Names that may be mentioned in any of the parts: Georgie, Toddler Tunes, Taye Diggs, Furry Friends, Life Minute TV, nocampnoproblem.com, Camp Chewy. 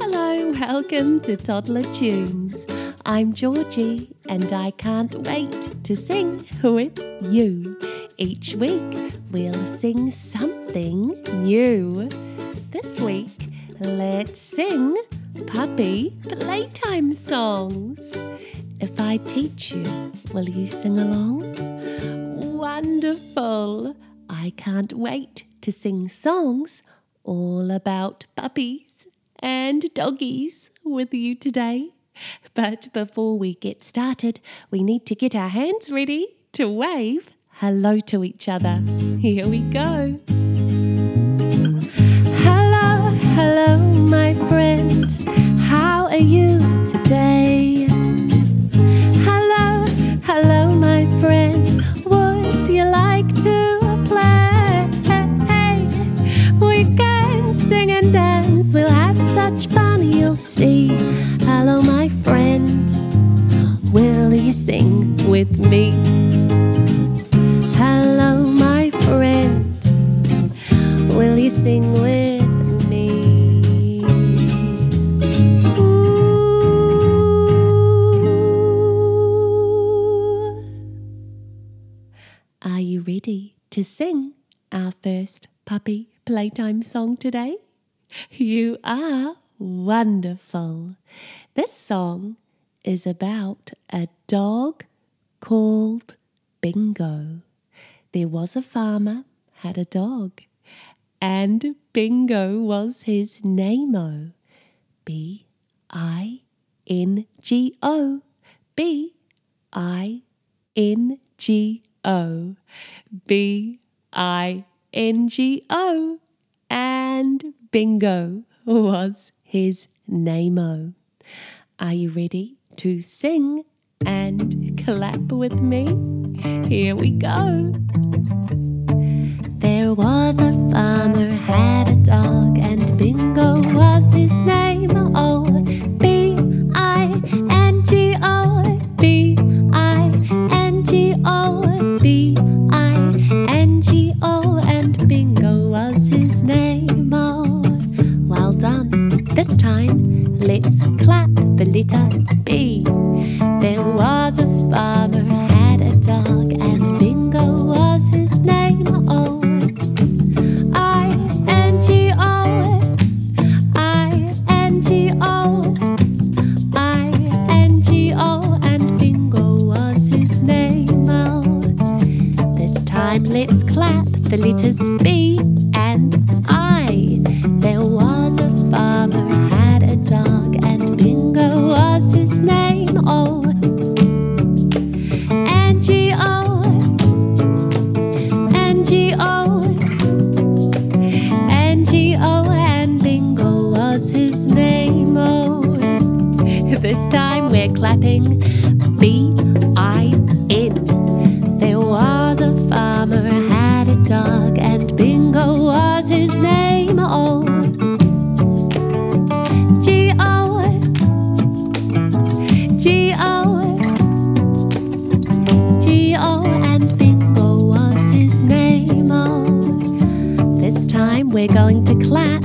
Hello, welcome to Toddler Tunes. I'm Georgie and I can't wait to sing with you. Each week we'll sing something new. This week, let's sing puppy playtime songs. If I teach you, will you sing along? Wonderful! I can't wait to sing songs all about puppies and doggies with you today. But before we get started, we need to get our hands ready to wave hello to each other. Here we go. Hello, hello, my friend. How are you today? Hello, hello, my friend. Would you like to play? We can sing and dance. We'll have such fun, you'll see. Hello, my friend. Will you sing with me? Hello, my friend. Will you sing with me? Ooh. Are you ready to sing our first puppy playtime song today? You are wonderful. This song is about a dog called Bingo. There was a farmer had a dog, and Bingo was his name-o. B-I-N-G-O. B-I-N-G-O. B-I-N-G-O. And Bingo was his name-o. Are you ready to sing and clap with me? Here we go. There was a farmer had a dog, and Bingo was his name. Oh, B-I-N-G-O, B-I-N-G-O, B-I-N-G-O, and Bingo was his name. Oh, well done. This time, let's clap the letter B. There was a farmer had a dog, and Bingo was his name. Oh. Let's clap the letters B and I. There was a farmer had a dog, and Bingo was his name. Oh, N-G-O, N-G-O, N-G-O, and Bingo was his name. Oh, this time we're clapping B-I-N. Dog, and Bingo was his name. Oh, G-O, G-O, G-O, and Bingo was his name. Oh, this time we're going to clap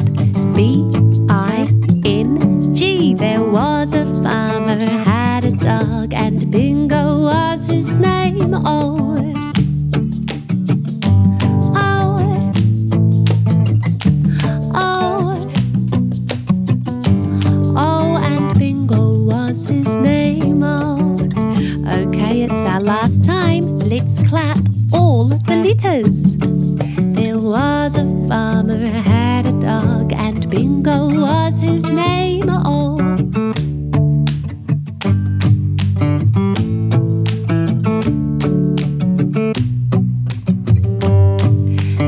B-I-N-G. There was a farmer had a dog, and Bingo was his name. Oh. There was a farmer had a dog, and Bingo was his name. Oh.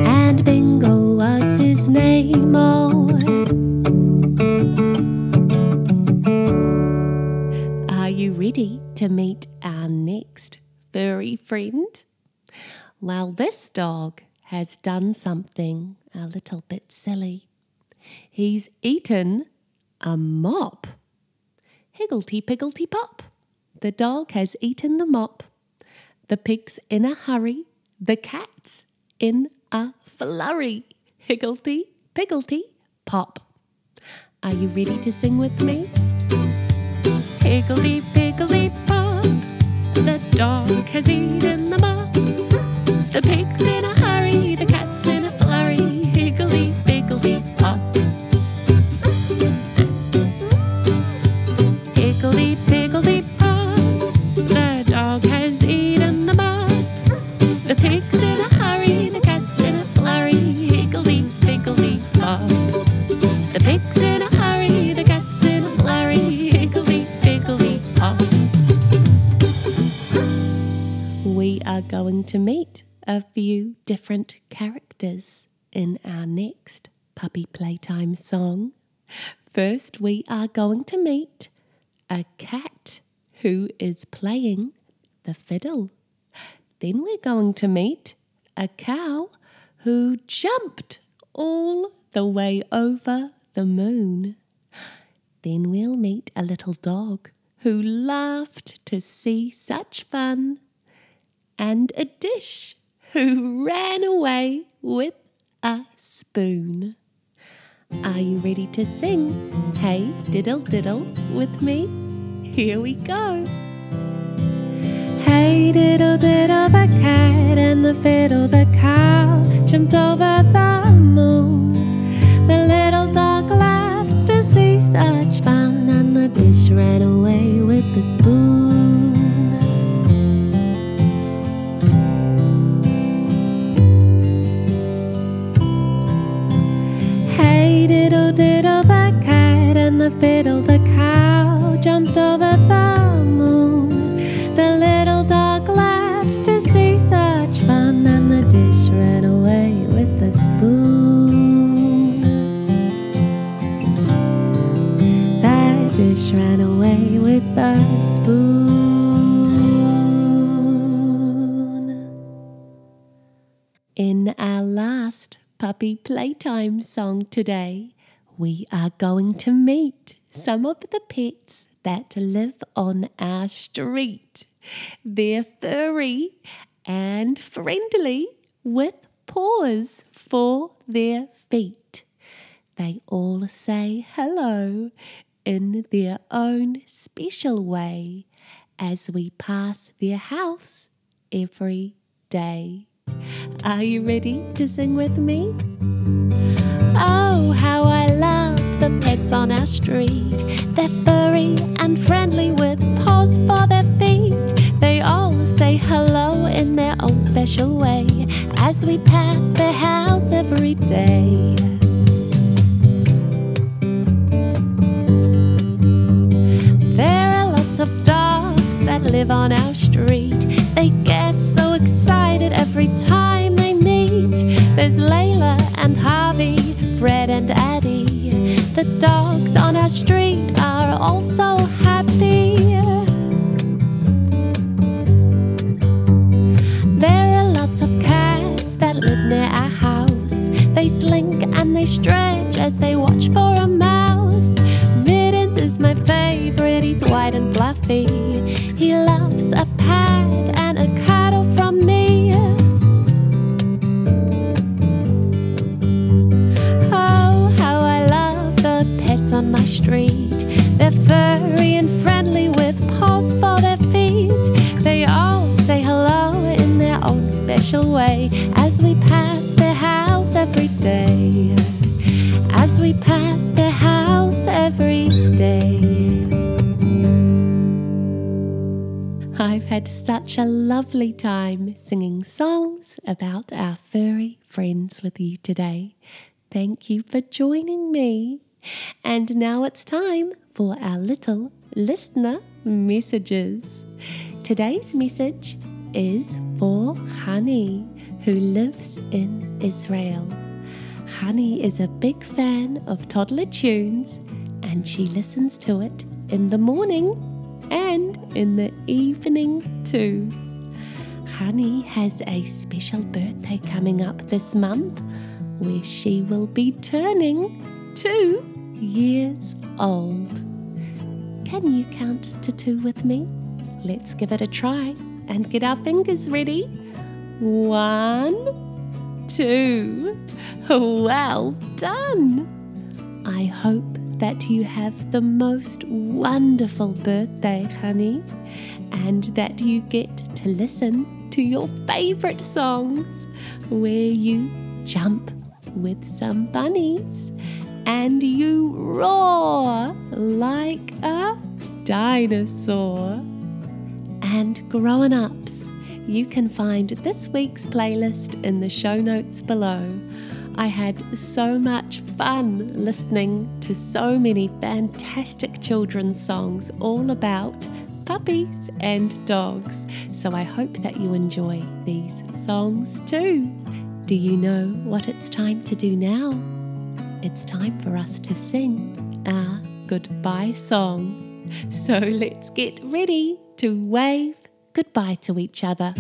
And Bingo was his name. Oh. Are you ready to meet our next furry friend? Well, this dog has done something a little bit silly. He's eaten a mop. Higglety pigglety pop. The dog has eaten the mop. The pig's in a hurry. The cat's in a flurry. Higglety pigglety pop. Are you ready to sing with me? Higgledy piggledy pop, the dog has eaten the mop. The pig's in a hurry, the cat's in a flurry. Higgledy piggledy pop. Higgledy piggledy pop, the dog has eaten the mop. The pig's in a hurry, the cat's in a flurry. Higgledy piggledy pop. The pig's in a hurry, the cat's in a flurry. Higgledy piggledy pop. We are going to meet a few different characters in our next Puppy Playtime song. First, we are going to meet a cat who is playing the fiddle. Then we're going to meet a cow who jumped all the way over the moon. Then we'll meet a little dog who laughed to see such fun, and a dish who ran away with a spoon. Are you ready to sing Hey Diddle Diddle with me? Here we go. Hey diddle diddle, the cat and the fiddle, the cow jumped over the moon. The little dog laughed to see such fun, and the dish ran away with the spoon. Diddle diddle, the cat and the fiddle, the cow jumped over the moon. The little dog laughed to see such fun, and the dish ran away with the spoon. That dish ran away with the spoon. In our last Puppy Playtime song today, we are going to meet some of the pets that live on our street. They're furry and friendly with paws for their feet. They all say hello in their own special way as we pass their house every day. Are you ready to sing with me? Oh, how I love the pets on our street. They're furry and friendly with paws for their feet. They all say hello in their own special way as we pass their house every day. There are lots of dogs that live on our street. They get so excited every time they meet. There's Layla and Harvey, Fred and Addie. The dogs on our street are all so happy. There are lots of cats that live near our house. They slink and they stretch as they watch for a mouse. Mittens is my favorite, he's white and fluffy. He loves a pad and a cuddle from me. Oh, how I love the pets on my street. They're furry and friendly with paws for their feet. They all say hello in their own special way as we pass their house every day. As we pass their house every day. I've had such a lovely time singing songs about our furry friends with you today. Thank you for joining me. And now it's time for our little listener messages. Today's message is for Hani, who lives in Israel. Hani is a big fan of Toddler Tunes, and she listens to it in the morning and in the evening too. Hani has a special birthday coming up this month where she will be turning 2 years old. Can you count to 2 with me? Let's give it a try and get our fingers ready. 1, 2. Well done! I hope that you have the most wonderful birthday, honey, and that you get to listen to your favourite songs where you jump with some bunnies and you roar like a dinosaur. And grown-ups, you can find this week's playlist in the show notes below. I had so much fun listening to so many fantastic children's songs all about puppies and dogs. So I hope that you enjoy these songs too. Do you know what it's time to do now? It's time for us to sing our goodbye song. So let's get ready to wave goodbye to each other.